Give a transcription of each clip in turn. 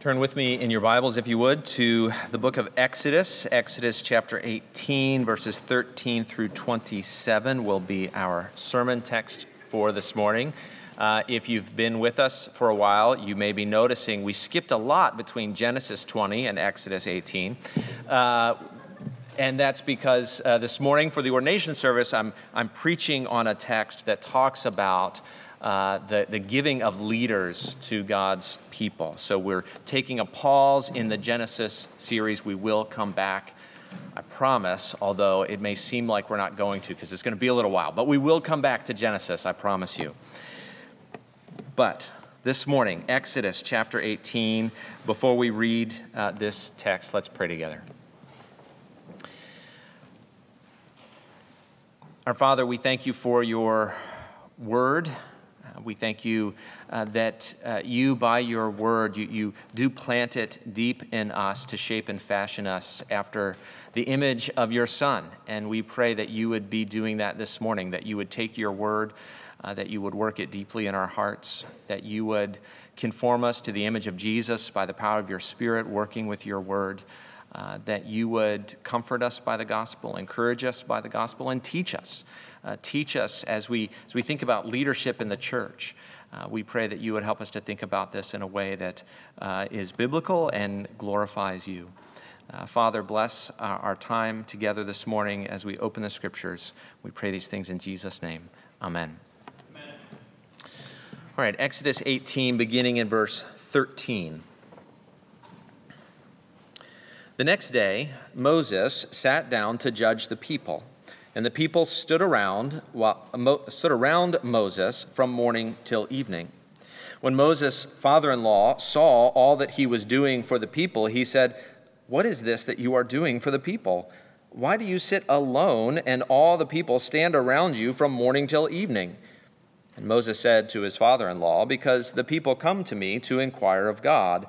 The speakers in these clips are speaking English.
Turn with me in your Bibles, if you would, to the book of Exodus. Exodus chapter 18, verses 13 through 27 will be our sermon text for this morning. If you've been with us for a while, you may be noticing we skipped a lot between Genesis 20 and Exodus 18. And that's because this morning for the ordination service, I'm preaching on a text that talks about the giving of leaders to God's people. So we're taking a pause in the Genesis series. We will come back, I promise, although it may seem like we're not going to because it's going to be a little while. But we will come back to Genesis, I promise you. But this morning, Exodus chapter 18, before we read this text, let's pray together. Our Father, we thank you for your word. We thank you that you, by your word, you do plant it deep in us to shape and fashion us after the image of your Son. And we pray that you would be doing that this morning, that you would take your word, that you would work it deeply in our hearts, that you would conform us to the image of Jesus by the power of your Spirit working with your word, that you would comfort us by the gospel, encourage us by the gospel, and teach us. Teach us as we think about leadership in the church. We pray that you would help us to think about this in a way that is biblical and glorifies you. Father, bless our time together this morning as we open the scriptures. We pray these things in Jesus' name. Amen. Amen. All right, Exodus 18, beginning in verse 13. The next day, Moses sat down to judge the people. And the people stood around Moses from morning till evening. When Moses' father-in-law saw all that he was doing for the people, he said, "What is this that you are doing for the people? Why do you sit alone and all the people stand around you from morning till evening?" And Moses said to his father-in-law, "Because the people come to me to inquire of God.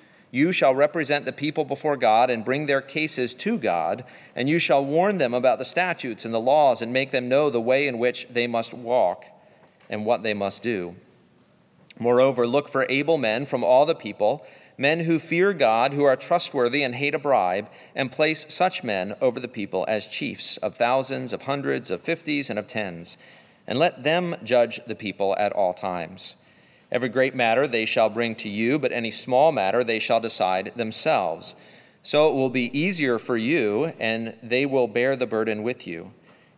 You shall represent the people before God and bring their cases to God, and you shall warn them about the statutes and the laws and make them know the way in which they must walk and what they must do. Moreover, look for able men from all the people, men who fear God, who are trustworthy and hate a bribe, and place such men over the people as chiefs of thousands, of hundreds, of 50s, and of 10s, and let them judge the people at all times. Every great matter they shall bring to you, but any small matter they shall decide themselves. So it will be easier for you, and they will bear the burden with you.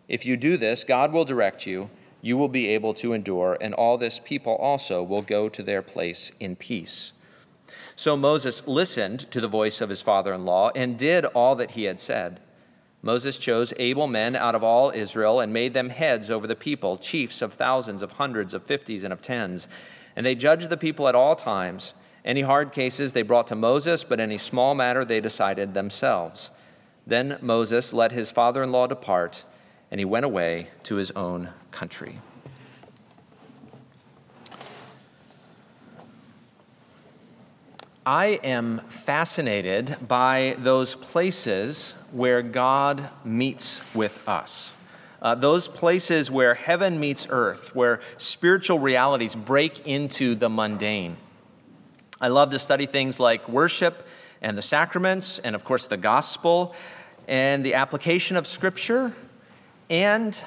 If you do this, God will direct you. You will be able to endure, and all this people also will go to their place in peace." So Moses listened to the voice of his father-in-law and did all that he had said. Moses chose able men out of all Israel and made them heads over the people, chiefs of thousands, of hundreds, of 50s, and of 10s. And they judged the people at all times. Any hard cases they brought to Moses, but any small matter they decided themselves. Then Moses let his father-in-law depart, and he went away to his own country. I am fascinated by those places where God meets with us. Those places where heaven meets earth, where spiritual realities break into the mundane. I love to study things like worship and the sacraments and, of course, the gospel and the application of Scripture and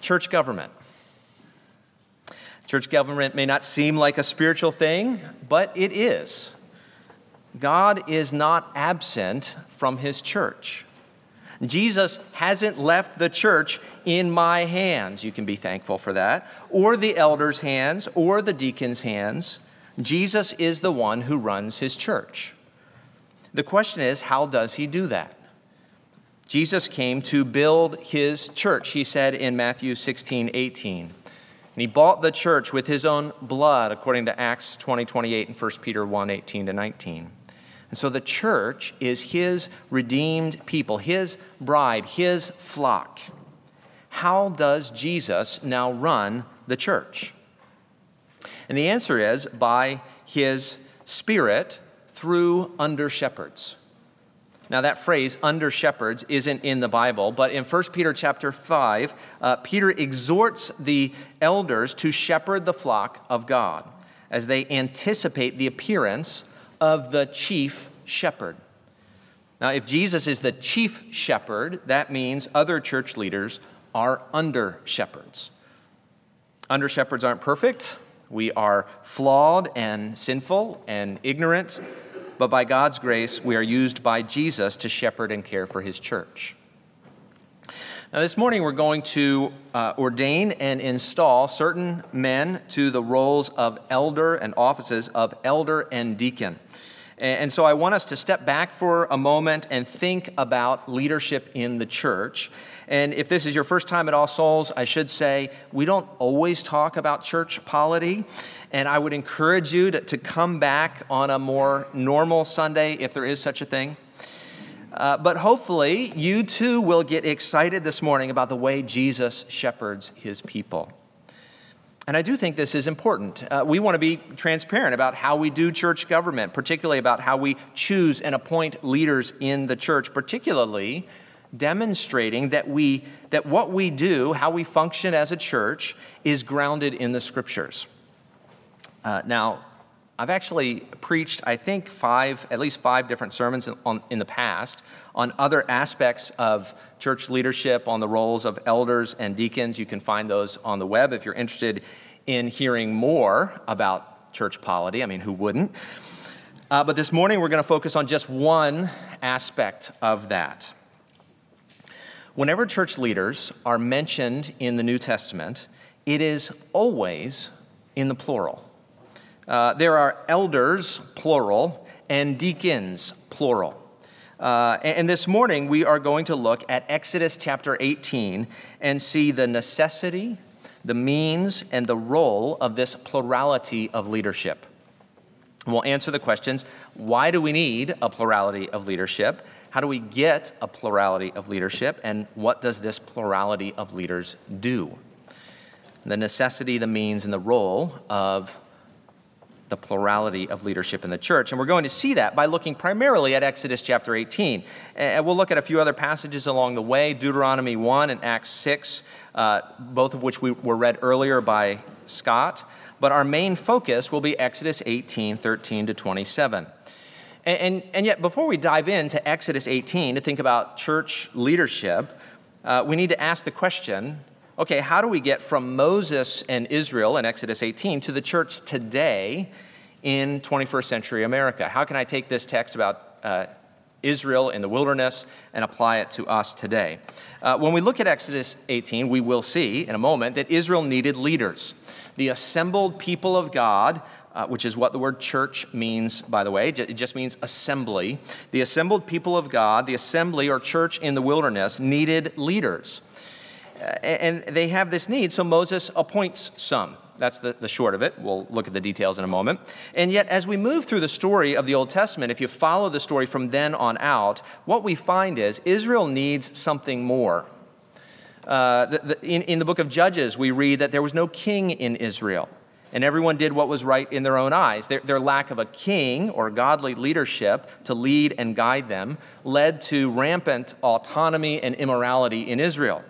church government. Church government may not seem like a spiritual thing, but it is. God is not absent from his church. Jesus hasn't left the church in my hands. You can be thankful for that. Or the elders' hands, or the deacons' hands. Jesus is the one who runs his church. The question is, how does he do that? Jesus came to build his church, he said in Matthew 16:18. And he bought the church with his own blood, according to Acts 20:28 and 1 Peter 1:18 to 19. And so the church is his redeemed people, his bride, his flock. How does Jesus now run the church? And the answer is by his Spirit through under-shepherds. Now that phrase, under-shepherds, isn't in the Bible, but in 1 Peter chapter 5, Peter exhorts the elders to shepherd the flock of God as they anticipate the appearance of the chief shepherd. Now, if Jesus is the chief shepherd, that means other church leaders are under-shepherds. Under-shepherds aren't perfect. We are flawed and sinful and ignorant, but by God's grace, we are used by Jesus to shepherd and care for his church. Now, this morning, we're going to ordain and install certain men to the roles of elder and offices of elder and deacon. And so I want us to step back for a moment and think about leadership in the church. And if this is your first time at All Souls, I should say we don't always talk about church polity. And I would encourage you to come back on a more normal Sunday, if there is such a thing. But hopefully, you too will get excited this morning about the way Jesus shepherds his people. And I do think this is important. We want to be transparent about how we do church government, particularly about how we choose and appoint leaders in the church, particularly demonstrating that what we do, how we function as a church, is grounded in the Scriptures. Now, I've actually preached, I think, at least five different sermons in the past on other aspects of church leadership, on the roles of elders and deacons. You can find those on the web if you're interested in hearing more about church polity. I mean, who wouldn't? But this morning, we're going to focus on just one aspect of that. Whenever church leaders are mentioned in the New Testament, it is always in the plural. There are elders, plural, and deacons, plural. And this morning, we are going to look at Exodus chapter 18 and see the necessity, the means, and the role of this plurality of leadership. And we'll answer the questions, why do we need a plurality of leadership? How do we get a plurality of leadership? And what does this plurality of leaders do? The necessity, the means, and the role of the plurality of leadership in the church. And we're going to see that by looking primarily at Exodus chapter 18. And we'll look at a few other passages along the way, Deuteronomy 1 and Acts 6, both of which were read earlier by Scott. But our main focus will be Exodus 18, 13 to 27. And yet, before we dive into Exodus 18 to think about church leadership, we need to ask the question, okay, how do we get from Moses and Israel in Exodus 18 to the church today in 21st century America? How can I take this text about Israel in the wilderness and apply it to us today? When we look at Exodus 18, we will see in a moment that Israel needed leaders. The assembled people of God, which is what the word church means, by the way. It just means assembly. The assembled people of God, the assembly or church in the wilderness, needed leaders. And they have this need, so Moses appoints some. That's the short of it. We'll look at the details in a moment. And yet, as we move through the story of the Old Testament, if you follow the story from then on out, what we find is Israel needs something more. In the book of Judges, we read that there was no king in Israel, and everyone did what was right in their own eyes. Their lack of a king or godly leadership to lead and guide them led to rampant autonomy and immorality in Israel.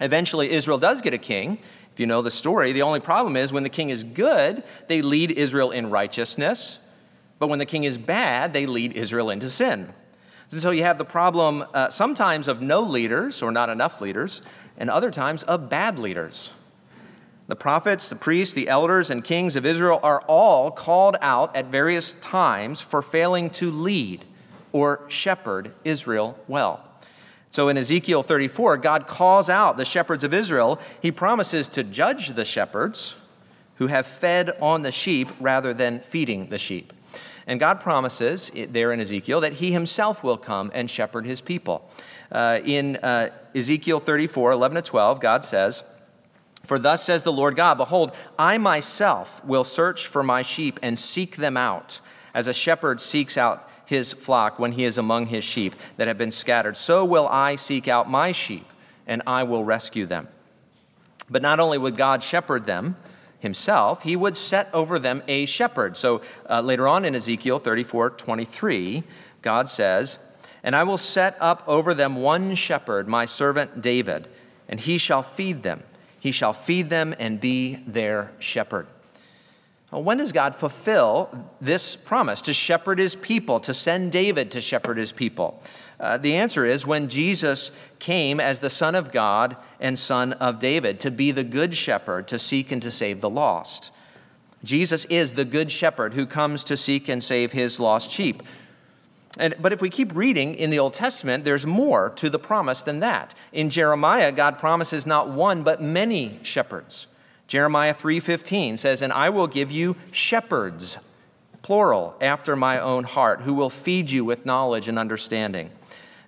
Eventually, Israel does get a king. If you know the story, the only problem is when the king is good, they lead Israel in righteousness. But when the king is bad, they lead Israel into sin. And so you have the problem sometimes of no leaders or not enough leaders, and other times of bad leaders. The prophets, the priests, the elders, and kings of Israel are all called out at various times for failing to lead or shepherd Israel well. So in Ezekiel 34, God calls out the shepherds of Israel. He promises to judge the shepherds who have fed on the sheep rather than feeding the sheep. And God promises there in Ezekiel that he himself will come and shepherd his people. In Ezekiel 34, 11 to 12, God says, "For thus says the Lord God, behold, I myself will search for my sheep and seek them out, as a shepherd seeks out his flock when he is among his sheep that have been scattered. So will I seek out my sheep, and I will rescue them. But not only would God shepherd them himself, he would set over them a shepherd. So later on in Ezekiel 34:23, God says, "And I will set up over them one shepherd, my servant David, and he shall feed them. He shall feed them and be their shepherd." When does God fulfill this promise to shepherd his people, to send David to shepherd his people? The answer is when Jesus came as the Son of God and Son of David to be the good shepherd, to seek and to save the lost. Jesus is the good shepherd who comes to seek and save his lost sheep. But if we keep reading in the Old Testament, there's more to the promise than that. In Jeremiah, God promises not one, but many shepherds. Jeremiah 3:15 says, "And I will give you shepherds, plural, after my own heart, who will feed you with knowledge and understanding."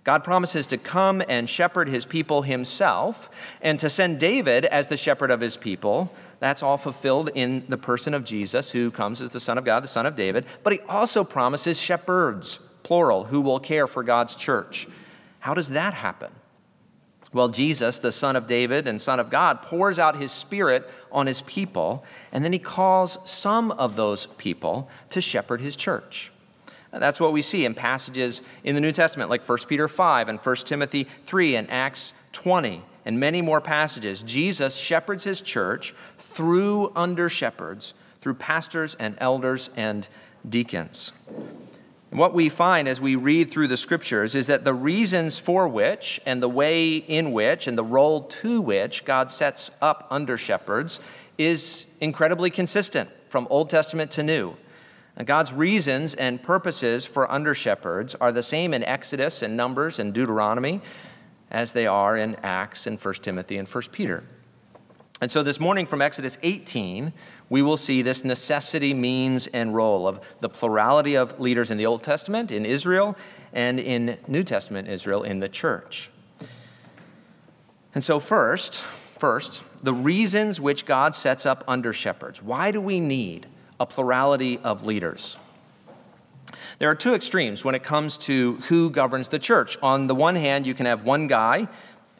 God promises to come and shepherd his people himself and to send David as the shepherd of his people. That's all fulfilled in the person of Jesus, who comes as the Son of God, the Son of David. But he also promises shepherds, plural, who will care for God's church. How does that happen? Well, Jesus, the Son of David and Son of God, pours out his Spirit on his people, and then he calls some of those people to shepherd his church. And that's what we see in passages in the New Testament, like 1 Peter 5 and 1 Timothy 3 and Acts 20 and many more passages. Jesus shepherds his church through under-shepherds, through pastors and elders and deacons. What we find as we read through the Scriptures is that the reasons for which and the way in which and the role to which God sets up under-shepherds is incredibly consistent from Old Testament to New. And God's reasons and purposes for under-shepherds are the same in Exodus and Numbers and Deuteronomy as they are in Acts and 1 Timothy and 1 Peter. And so this morning from Exodus 18, we will see this necessity, means, and role of the plurality of leaders in the Old Testament, in Israel, and in New Testament Israel, in the church. And so first, the reasons which God sets up under-shepherds. Why do we need a plurality of leaders? There are two extremes when it comes to who governs the church. On the one hand, you can have one guy.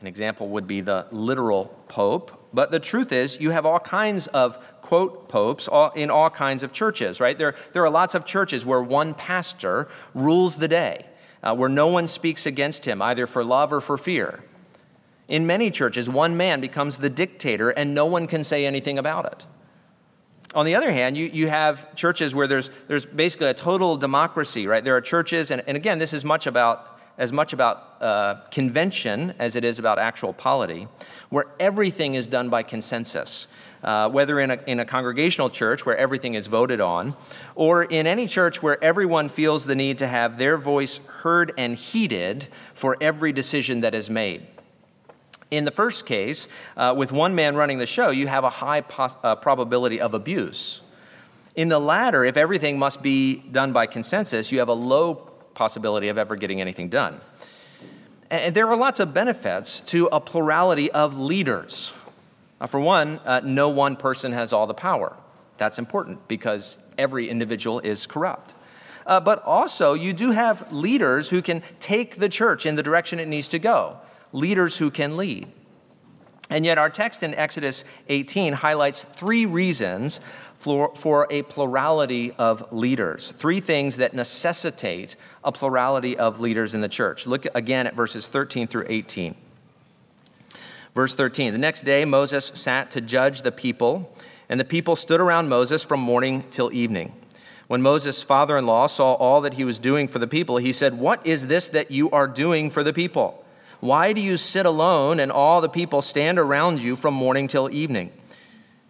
An example would be the literal pope. But the truth is, you have all kinds of, quote, popes in all kinds of churches, right? There are lots of churches where one pastor rules the day, where no one speaks against him, either for love or for fear. In many churches, one man becomes the dictator and no one can say anything about it. On the other hand, you have churches where there's basically a total democracy, right? There are churches, and again, this is as much about convention as it is about actual polity, where everything is done by consensus, whether in a congregational church where everything is voted on, or in any church where everyone feels the need to have their voice heard and heeded for every decision that is made. In the first case, with one man running the show, you have a high probability of abuse. In the latter, if everything must be done by consensus, you have a low possibility of ever getting anything done. And there are lots of benefits to a plurality of leaders. For one, no one person has all the power. That's important because every individual is corrupt. But also, you do have leaders who can take the church in the direction it needs to go, leaders who can lead. And yet our text in Exodus 18 highlights three reasons for a plurality of leaders, three things that necessitate a plurality of leaders in the church. Look again at verses 13 through 18. Verse 13, "The next day Moses sat to judge the people, and the people stood around Moses from morning till evening. When Moses' father-in-law saw all that he was doing for the people, he said, 'What is this that you are doing for the people? Why do you sit alone and all the people stand around you from morning till evening?'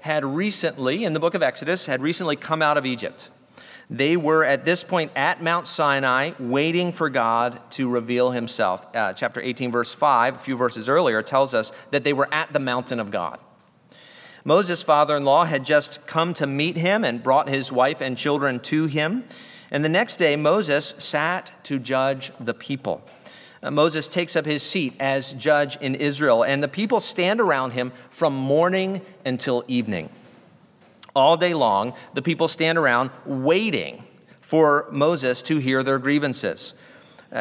had recently come out of Egypt. They were at this point at Mount Sinai waiting for God to reveal himself. Chapter 18, verse 5, a few verses earlier, tells us that they were at the mountain of God. Moses' father-in-law had just come to meet him and brought his wife and children to him. And the next day, Moses sat to judge the people. Moses takes up his seat as judge in Israel, and the people stand around him from morning until evening. All day long, the people stand around waiting for Moses to hear their grievances.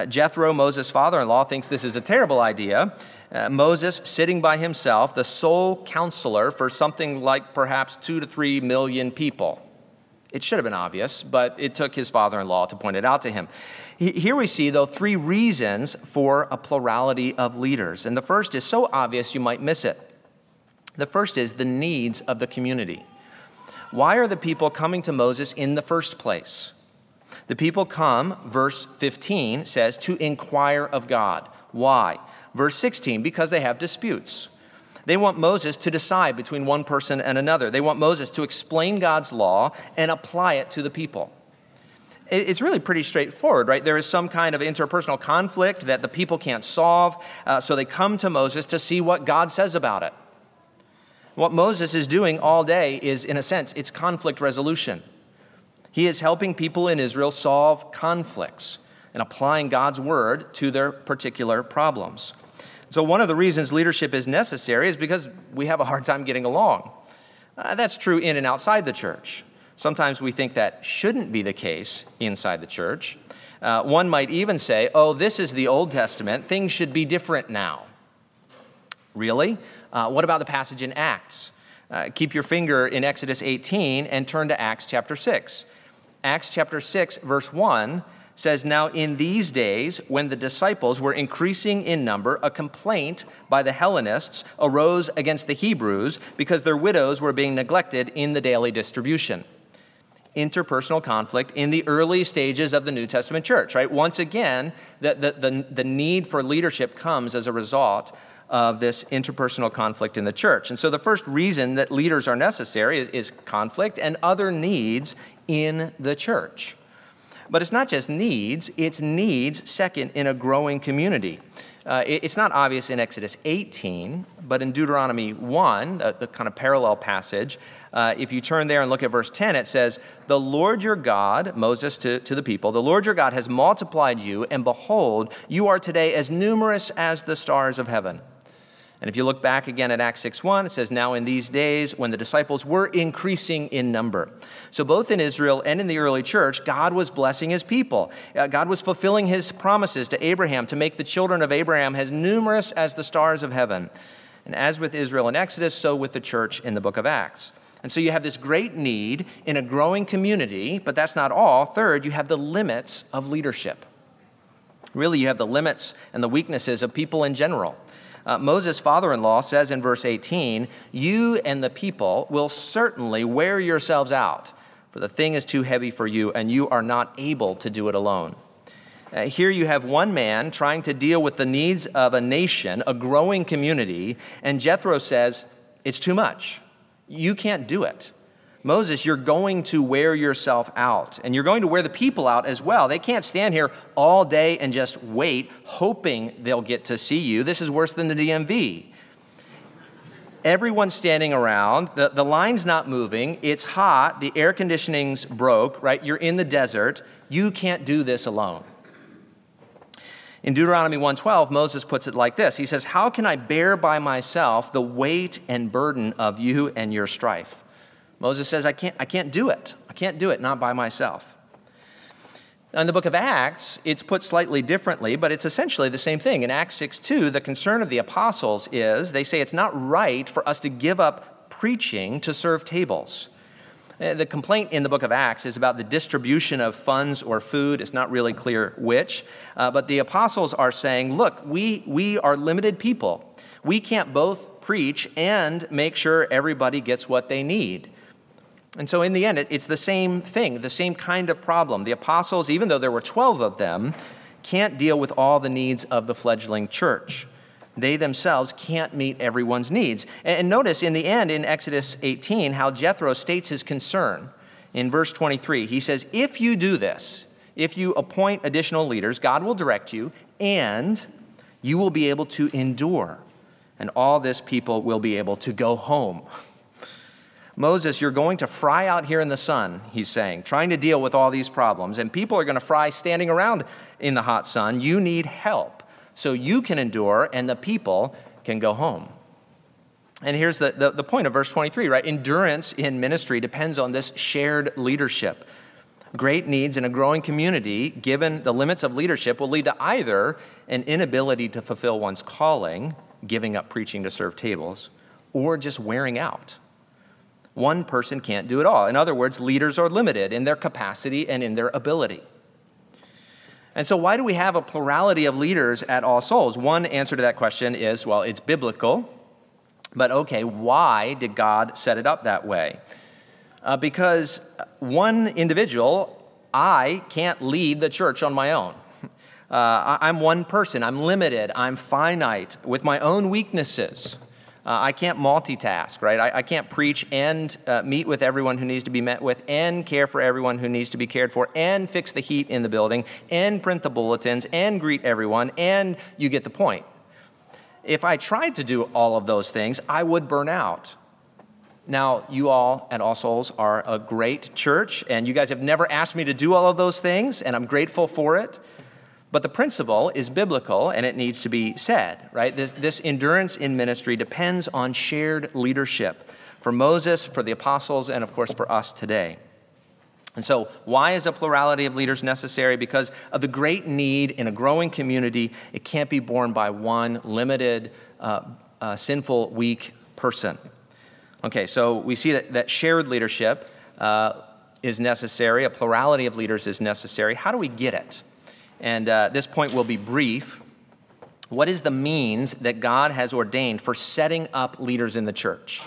Jethro, Moses' father-in-law, thinks this is a terrible idea. Moses sitting by himself, the sole counselor for something like perhaps 2 to 3 million people. It should have been obvious, but it took his father-in-law to point it out to him. Here we see, though, three reasons for a plurality of leaders. And the first is so obvious you might miss it. The first is the needs of the community. Why are the people coming to Moses in the first place? The people come, verse 15 says, to inquire of God. Why? Verse 16, because they have disputes. They want Moses to decide between one person and another. They want Moses to explain God's law and apply it to the people. It's really pretty straightforward, right? There is some kind of interpersonal conflict that the people can't solve, so they come to Moses to see what God says about it. What Moses is doing all day is, in a sense, it's conflict resolution. He is helping people in Israel solve conflicts and applying God's word to their particular problems. So one of the reasons leadership is necessary is because we have a hard time getting along. That's true in and outside the church. Sometimes we think that shouldn't be the case inside the church. One might even say, oh, this is the Old Testament. Things should be different now. Really? What about the passage in Acts? Keep your finger in Exodus 18 and turn to Acts chapter 6. Acts chapter 6, verse 1 says, now in these days, when the disciples were increasing in number, a complaint by the Hellenists arose against the Hebrews because their widows were being neglected in the daily distribution. Interpersonal conflict in the early stages of the New Testament church, right? Once again, the need for leadership comes as a result of this interpersonal conflict in the church. And so the first reason that leaders are necessary is conflict and other needs in the church. But it's not just needs, it's needs second in a growing community. It's not obvious in Exodus 18, but in Deuteronomy 1, the kind of parallel passage, if you turn there and look at verse 10, it says, the Lord your God, Moses to the people, the Lord your God has multiplied you, and behold, you are today as numerous as the stars of heaven. And if you look back again at Acts 6:1, it says, now in these days when the disciples were increasing in number. So both in Israel and in the early church, God was blessing his people. God was fulfilling his promises to Abraham to make the children of Abraham as numerous as the stars of heaven. And as with Israel in Exodus, so with the church in the book of Acts. And so you have this great need in a growing community, but that's not all. Third, you have the limits of leadership. Really, you have the limits and the weaknesses of people in general. Moses' father-in-law says in verse 18, you and the people will certainly wear yourselves out, for the thing is too heavy for you, and you are not able to do it alone. Here you have one man trying to deal with the needs of a nation, a growing community, and Jethro says, it's too much. You can't do it. Moses, you're going to wear yourself out, and you're going to wear the people out as well. They can't stand here all day and just wait, hoping they'll get to see you. This is worse than the DMV. Everyone's standing around. The line's not moving. It's hot. The air conditioning's broke, right? You're in the desert. You can't do this alone. In Deuteronomy 1:12, Moses puts it like this. He says, how can I bear by myself the weight and burden of you and your strife? Moses says, I can't do it. I can't do it, not by myself. Now, in the book of Acts, it's put slightly differently, but it's essentially the same thing. In Acts 6:2, the concern of the apostles is, they say it's not right for us to give up preaching to serve tables. The complaint in the book of Acts is about the distribution of funds or food. It's not really clear which, but the apostles are saying, look, we are limited people. We can't both preach and make sure everybody gets what they need. And so in the end, it's the same thing, the same kind of problem. The apostles, even though there were 12 of them, can't deal with all the needs of the fledgling church. They themselves can't meet everyone's needs. And notice in the end, in Exodus 18, how Jethro states his concern. in verse 23, he says, if you do this, if you appoint additional leaders, God will direct you, and you will be able to endure, and all this people will be able to go home. Moses, you're going to fry out here in the sun, he's saying, trying to deal with all these problems, and people are going to fry standing around in the hot sun. You need help so you can endure, and the people can go home. And here's the point of verse 23, right? Endurance in ministry depends on this shared leadership. Great needs in a growing community, given the limits of leadership, will lead to either an inability to fulfill one's calling, giving up preaching to serve tables, or just wearing out. One person can't do it all. In other words, leaders are limited in their capacity and in their ability. And so why do we have a plurality of leaders at All Souls? One answer to that question is, well, it's biblical. But okay, why did God set it up that way? Because one individual, I can't lead the church on my own. I'm one person. I'm limited. I'm finite with my own weaknesses. I can't multitask, right? I can't preach and meet with everyone who needs to be met with, and care for everyone who needs to be cared for, and fix the heat in the building, and print the bulletins, and greet everyone, and you get the point. If I tried to do all of those things, I would burn out. Now, you all at All Souls are a great church, and you guys have never asked me to do all of those things, and I'm grateful for it. But the principle is biblical, and it needs to be said, right? This endurance in ministry depends on shared leadership for Moses, for the apostles, and, of course, for us today. And so why is a plurality of leaders necessary? Because of the great need in a growing community, it can't be borne by one limited, sinful, weak person. Okay, so we see that shared leadership is necessary. A plurality of leaders is necessary. How do we get it? And this point will be brief. What is the means that God has ordained for setting up leaders in the church?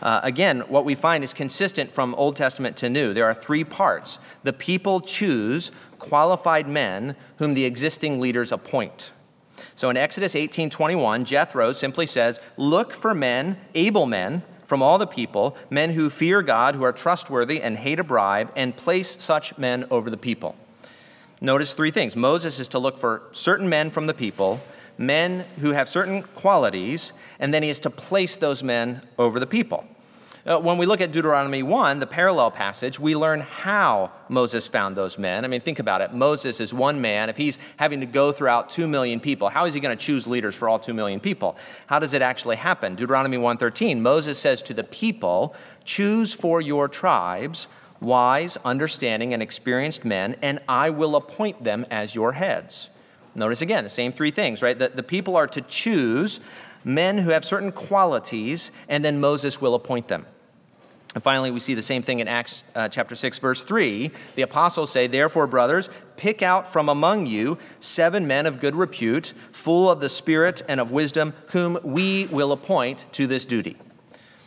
Again, what we find is consistent from Old Testament to New. There are three parts. The people choose qualified men whom the existing leaders appoint. So in Exodus 18:21, Jethro simply says, look for men, able men from all the people, men who fear God, who are trustworthy and hate a bribe, and place such men over the people. Notice three things. Moses is to look for certain men from the people, men who have certain qualities, and then he is to place those men over the people. When we look at Deuteronomy 1, the parallel passage, we learn how Moses found those men. I mean, think about it. Moses is one man. If he's having to go throughout 2 million people, how is he going to choose leaders for all 2 million people? How does it actually happen? Deuteronomy 1:13, Moses says to the people, choose for your tribes wise, understanding, and experienced men, and I will appoint them as your heads. Notice again, the same three things, right? The people are to choose men who have certain qualities, and then Moses will appoint them. And finally, we see the same thing in Acts chapter 6, verse 3. The apostles say, therefore, brothers, pick out from among you 7 men of good repute, full of the Spirit and of wisdom, whom we will appoint to this duty.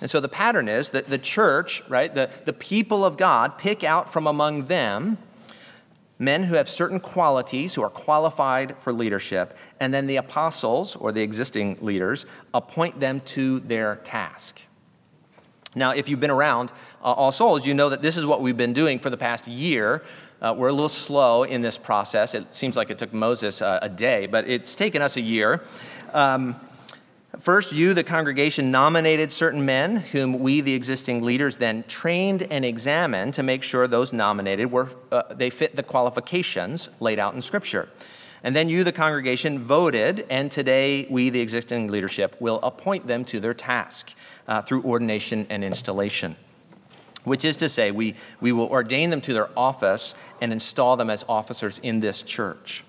And so the pattern is that the church, right, the people of God, pick out from among them men who have certain qualities, who are qualified for leadership, and then the apostles, or the existing leaders, appoint them to their task. Now, if you've been around All Souls, you know that this is what we've been doing for the past year. We're a little slow in this process. It seems like it took Moses a day, but it's taken us a year. First, you, the congregation, nominated certain men whom we, the existing leaders, then trained and examined to make sure those nominated they fit the qualifications laid out in Scripture. And then you, the congregation, voted, and today we, the existing leadership, will appoint them to their task through ordination and installation, which is to say we will ordain them to their office and install them as officers in this church.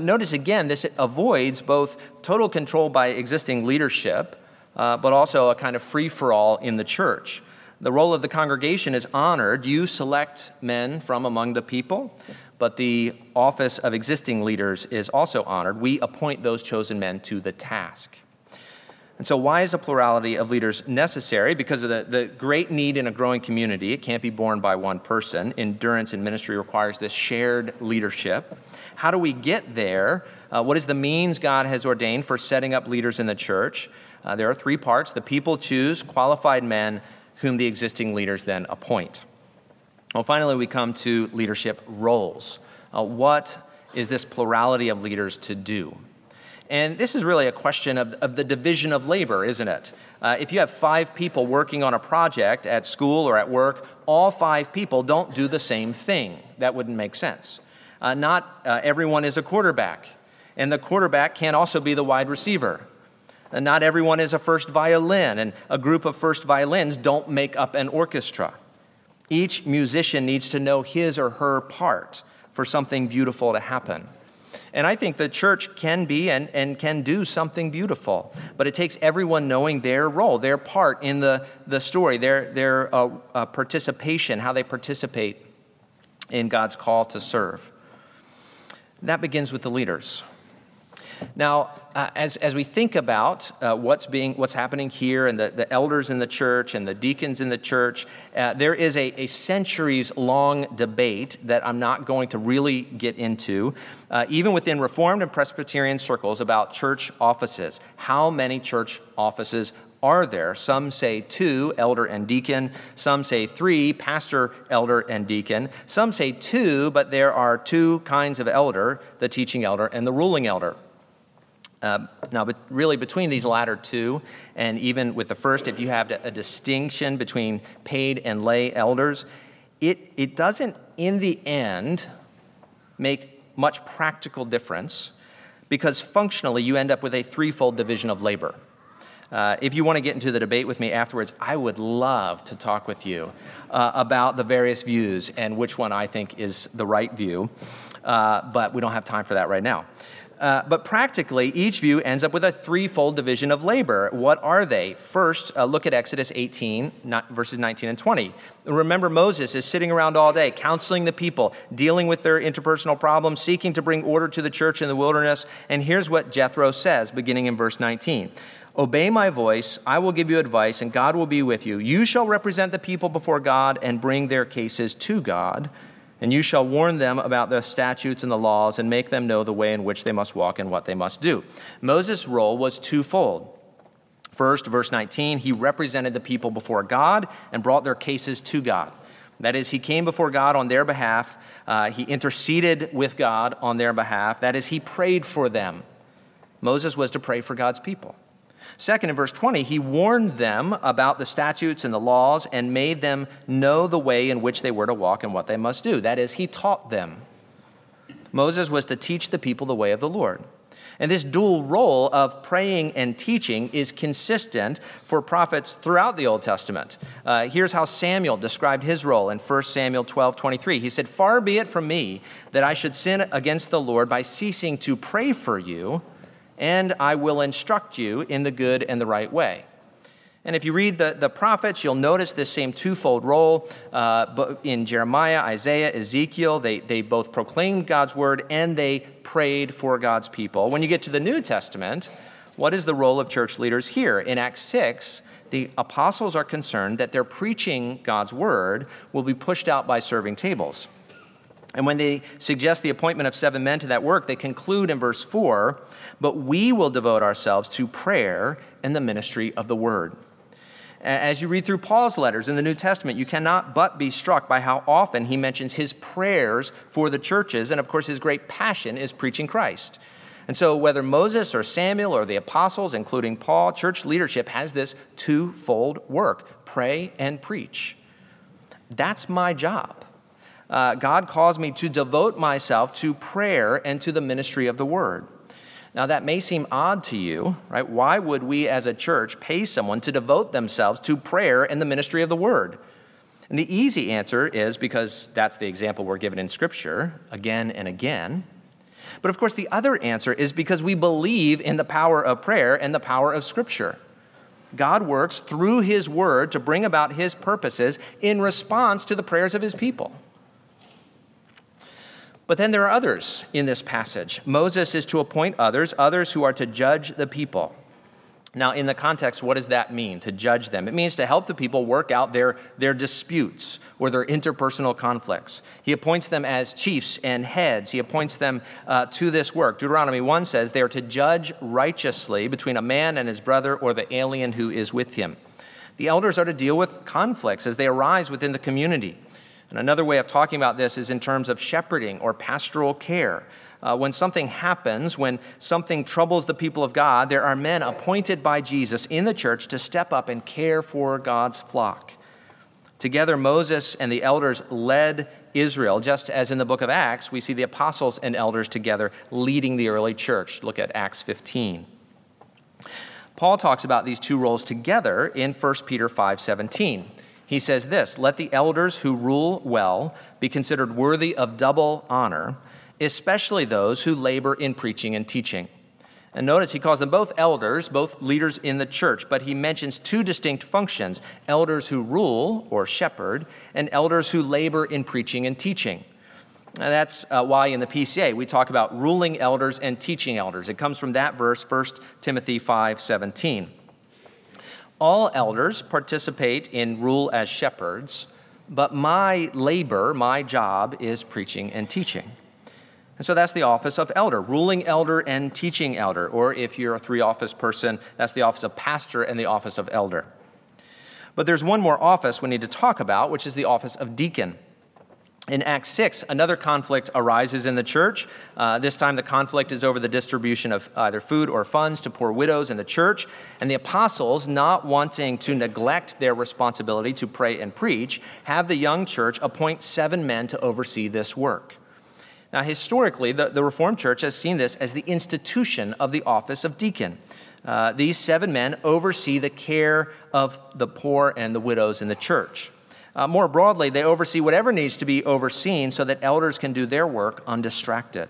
Notice again, this avoids both total control by existing leadership, but also a kind of free-for-all in the church. The role of the congregation is honored. You select men from among the people, but the office of existing leaders is also honored. We appoint those chosen men to the task. And so why is a plurality of leaders necessary? Because of the great need in a growing community. It can't be borne by one person. Endurance in ministry requires this shared leadership. How do we get there? What is the means God has ordained for setting up leaders in the church? There are three parts. The people choose qualified men whom the existing leaders then appoint. Well, finally, we come to leadership roles. What is this plurality of leaders to do? And this is really a question of the division of labor, isn't it? If you have 5 people working on a project at school or at work, all 5 people don't do the same thing. That wouldn't make sense. Not everyone is a quarterback, and the quarterback can also be the wide receiver. And not everyone is a first violin, and a group of first violins don't make up an orchestra. Each musician needs to know his or her part for something beautiful to happen. And I think the church can be and can do something beautiful, but it takes everyone knowing their role, their part in the story, their participation, how they participate in God's call to serve. That begins with the leaders. Now, as we think about what's happening here and the elders in the church and the deacons in the church, there is a centuries-long debate that I'm not going to really get into, even within Reformed and Presbyterian circles about church offices. How many church offices are there? Some say 2, elder and deacon. Some say 3, pastor, elder, and deacon. Some say 2, but there are 2 kinds of elder, the teaching elder and the ruling elder. Now, but really between these latter 2, and even with the first, if you have a distinction between paid and lay elders, it doesn't, in the end, make much practical difference, because functionally you end up with a threefold division of labor. If you want to get into the debate with me afterwards, I would love to talk with you about the various views and which one I think is the right view, but we don't have time for that right now. But practically, each view ends up with a threefold division of labor. What are they? First, look at Exodus 18, verses 19 and 20. Remember, Moses is sitting around all day, counseling the people, dealing with their interpersonal problems, seeking to bring order to the church in the wilderness. And here's what Jethro says, beginning in verse 19. "Obey my voice, I will give you advice, and God will be with you. You shall represent the people before God and bring their cases to God. And you shall warn them about the statutes and the laws and make them know the way in which they must walk and what they must do." Moses' role was twofold. First, verse 19, he represented the people before God and brought their cases to God. That is, he came before God on their behalf. He interceded with God on their behalf. That is, he prayed for them. Moses was to pray for God's people. Second, in verse 20, he warned them about the statutes and the laws and made them know the way in which they were to walk and what they must do. That is, he taught them. Moses was to teach the people the way of the Lord. And this dual role of praying and teaching is consistent for prophets throughout the Old Testament. Here's how Samuel described his role in 1 Samuel 12:23. He said, "Far be it from me that I should sin against the Lord by ceasing to pray for you, and I will instruct you in the good and the right way." And if you read the prophets, you'll notice this same twofold role. But in Jeremiah, Isaiah, Ezekiel, they both proclaimed God's word and they prayed for God's people. When you get to the New Testament, what is the role of church leaders here? In Acts 6, the apostles are concerned that their preaching God's word will be pushed out by serving tables. And when they suggest the appointment of 7 men to that work, they conclude in verse 4, "But we will devote ourselves to prayer and the ministry of the word." As you read through Paul's letters in the New Testament, you cannot but be struck by how often he mentions his prayers for the churches, and of course his great passion is preaching Christ. And so whether Moses or Samuel or the apostles, including Paul, church leadership has this twofold work: pray and preach. That's my job. God calls me to devote myself to prayer and to the ministry of the word. Now, that may seem odd to you, right? Why would we as a church pay someone to devote themselves to prayer and the ministry of the word? And the easy answer is because that's the example we're given in Scripture again and again. But of course, the other answer is because we believe in the power of prayer and the power of Scripture. God works through his word to bring about his purposes in response to the prayers of his people. But then there are others in this passage. Moses is to appoint others who are to judge the people. Now, in the context, what does that mean, to judge them? It means to help the people work out their disputes or their interpersonal conflicts. He appoints them as chiefs and heads. He appoints them to this work. Deuteronomy 1 says they are to judge righteously between a man and his brother or the alien who is with him. The elders are to deal with conflicts as they arise within the community. And another way of talking about this is in terms of shepherding or pastoral care. When something happens, when something troubles the people of God, there are men appointed by Jesus in the church to step up and care for God's flock. Together, Moses and the elders led Israel, just as in the book of Acts, we see the apostles and elders together leading the early church. Look at Acts 15. Paul talks about these two roles together in 1 Peter 5:17. He says this, "Let the elders who rule well be considered worthy of double honor, especially those who labor in preaching and teaching." And notice he calls them both elders, both leaders in the church, but he mentions two distinct functions, elders who rule or shepherd, and elders who labor in preaching and teaching. And that's why in the PCA we talk about ruling elders and teaching elders. It comes from that verse, 1 Timothy 5:17. All elders participate in rule as shepherds, but my labor, my job, is preaching and teaching. And so that's the office of elder, ruling elder and teaching elder. Or if you're a three-office person, that's the office of pastor and the office of elder. But there's one more office we need to talk about, which is the office of deacon. In Acts 6, another conflict arises in the church. This time the conflict is over the distribution of either food or funds to poor widows in the church. And the apostles, not wanting to neglect their responsibility to pray and preach, have the young church appoint 7 men to oversee this work. Now, historically, the Reformed Church has seen this as the institution of the office of deacon. These 7 men oversee the care of the poor and the widows in the church. More broadly, they oversee whatever needs to be overseen so that elders can do their work undistracted.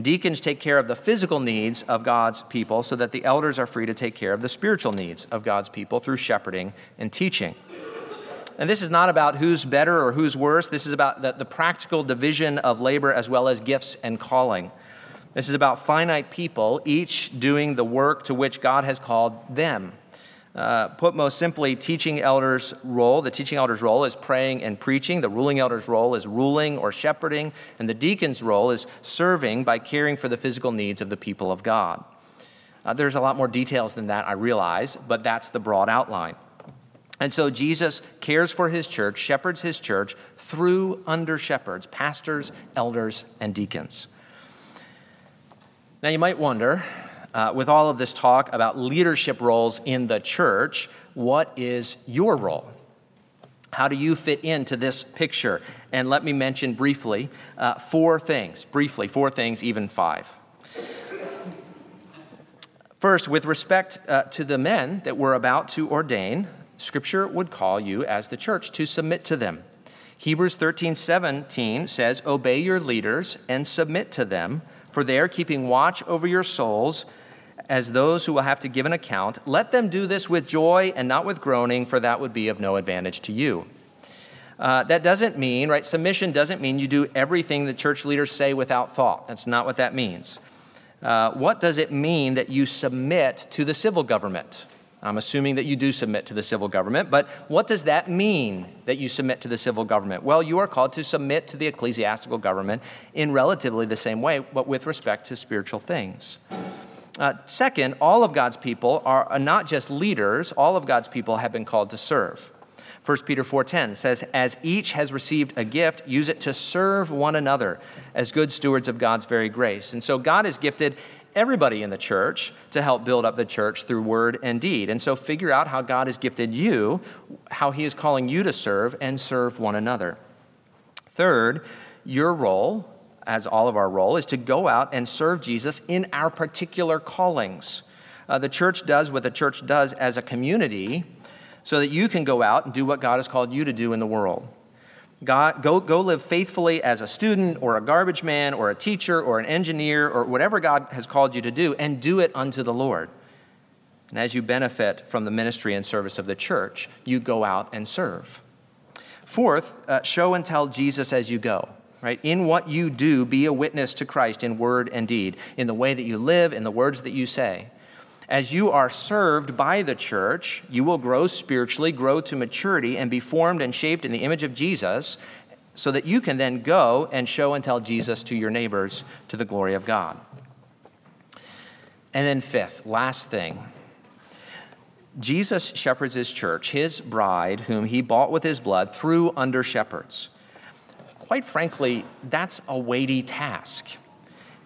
Deacons take care of the physical needs of God's people so that the elders are free to take care of the spiritual needs of God's people through shepherding and teaching. And this is not about who's better or who's worse. This is about the practical division of labor as well as gifts and calling. This is about finite people, each doing the work to which God has called them. Put most simply, the teaching elder's role is praying and preaching. The ruling elder's role is ruling or shepherding. And the deacon's role is serving by caring for the physical needs of the people of God. There's a lot more details than that, I realize, but that's the broad outline. And so Jesus cares for his church, shepherds his church through under-shepherds, pastors, elders, and deacons. Now you might wonder, with all of this talk about leadership roles in the church, what is your role? How do you fit into this picture? And let me mention briefly 4 things, even 5. First, with respect to the men that we're about to ordain, Scripture would call you as the church to submit to them. Hebrews 13:17 says, "Obey your leaders and submit to them, for they are keeping watch over your souls as those who will have to give an account. Let them do this with joy and not with groaning, for that would be of no advantage to you." That doesn't mean, right, submission doesn't mean you do everything the church leaders say without thought. That's not what that means. What does it mean that you submit to the civil government? I'm assuming that you do submit to the civil government, but what does that mean that you submit to the civil government? Well, you are called to submit to the ecclesiastical government in relatively the same way, but with respect to spiritual things. Second, all of God's people are not just leaders, all of God's people have been called to serve. 1 Peter 4:10 says, "As each has received a gift, use it to serve one another as good stewards of God's very grace." And so God has gifted everybody in the church to help build up the church through word and deed. And so figure out how God has gifted you, how he is calling you to serve and serve one another. Third, your role, as all of our role, is to go out and serve Jesus in our particular callings. The church does what the church does as a community so that you can go out and do what God has called you to do in the world. Go live faithfully as a student or a garbage man or a teacher or an engineer or whatever God has called you to do, and do it unto the Lord. And as you benefit from the ministry and service of the church, you go out and serve. Fourth, show and tell Jesus as you go. Right? In what you do, be a witness to Christ in word and deed, in the way that you live, in the words that you say. As you are served by the church, you will grow spiritually, grow to maturity, and be formed and shaped in the image of Jesus so that you can then go and show and tell Jesus to your neighbors to the glory of God. And then fifth, last thing. Jesus shepherds his church, his bride, whom he bought with his blood, through under-shepherds. quite frankly, that's a weighty task.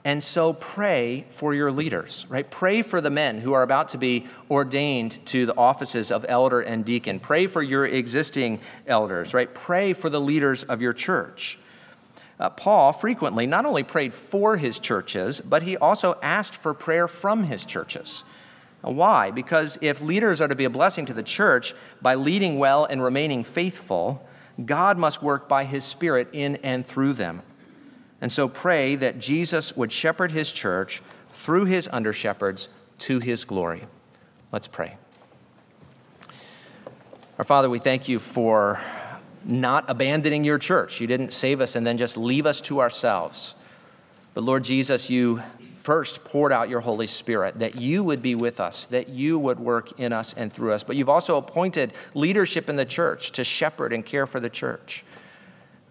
And so pray for your leaders, right? Pray for the men who are about to be ordained to the offices of elder and deacon. Pray for your existing elders, right? Pray for the leaders of your church. Paul frequently not only prayed for his churches, but he also asked for prayer from his churches. Why? Because if leaders are to be a blessing to the church by leading well and remaining faithful, God must work by his Spirit in and through them. And so pray that Jesus would shepherd his church through his under-shepherds to his glory. Let's pray. Our Father, we thank you for not abandoning your church. You didn't save us and then just leave us to ourselves. But Lord Jesus, you first poured out your Holy Spirit, that you would be with us, that you would work in us and through us. But you've also appointed leadership in the church to shepherd and care for the church.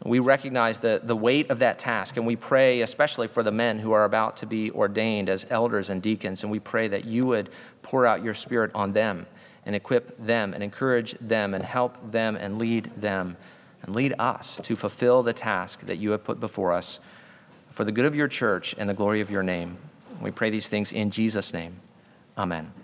We recognize the weight of that task, and we pray especially for the men who are about to be ordained as elders and deacons, and we pray that you would pour out your Spirit on them and equip them and encourage them and help them and lead us to fulfill the task that you have put before us, for the good of your church and the glory of your name. We pray these things in Jesus' name. Amen.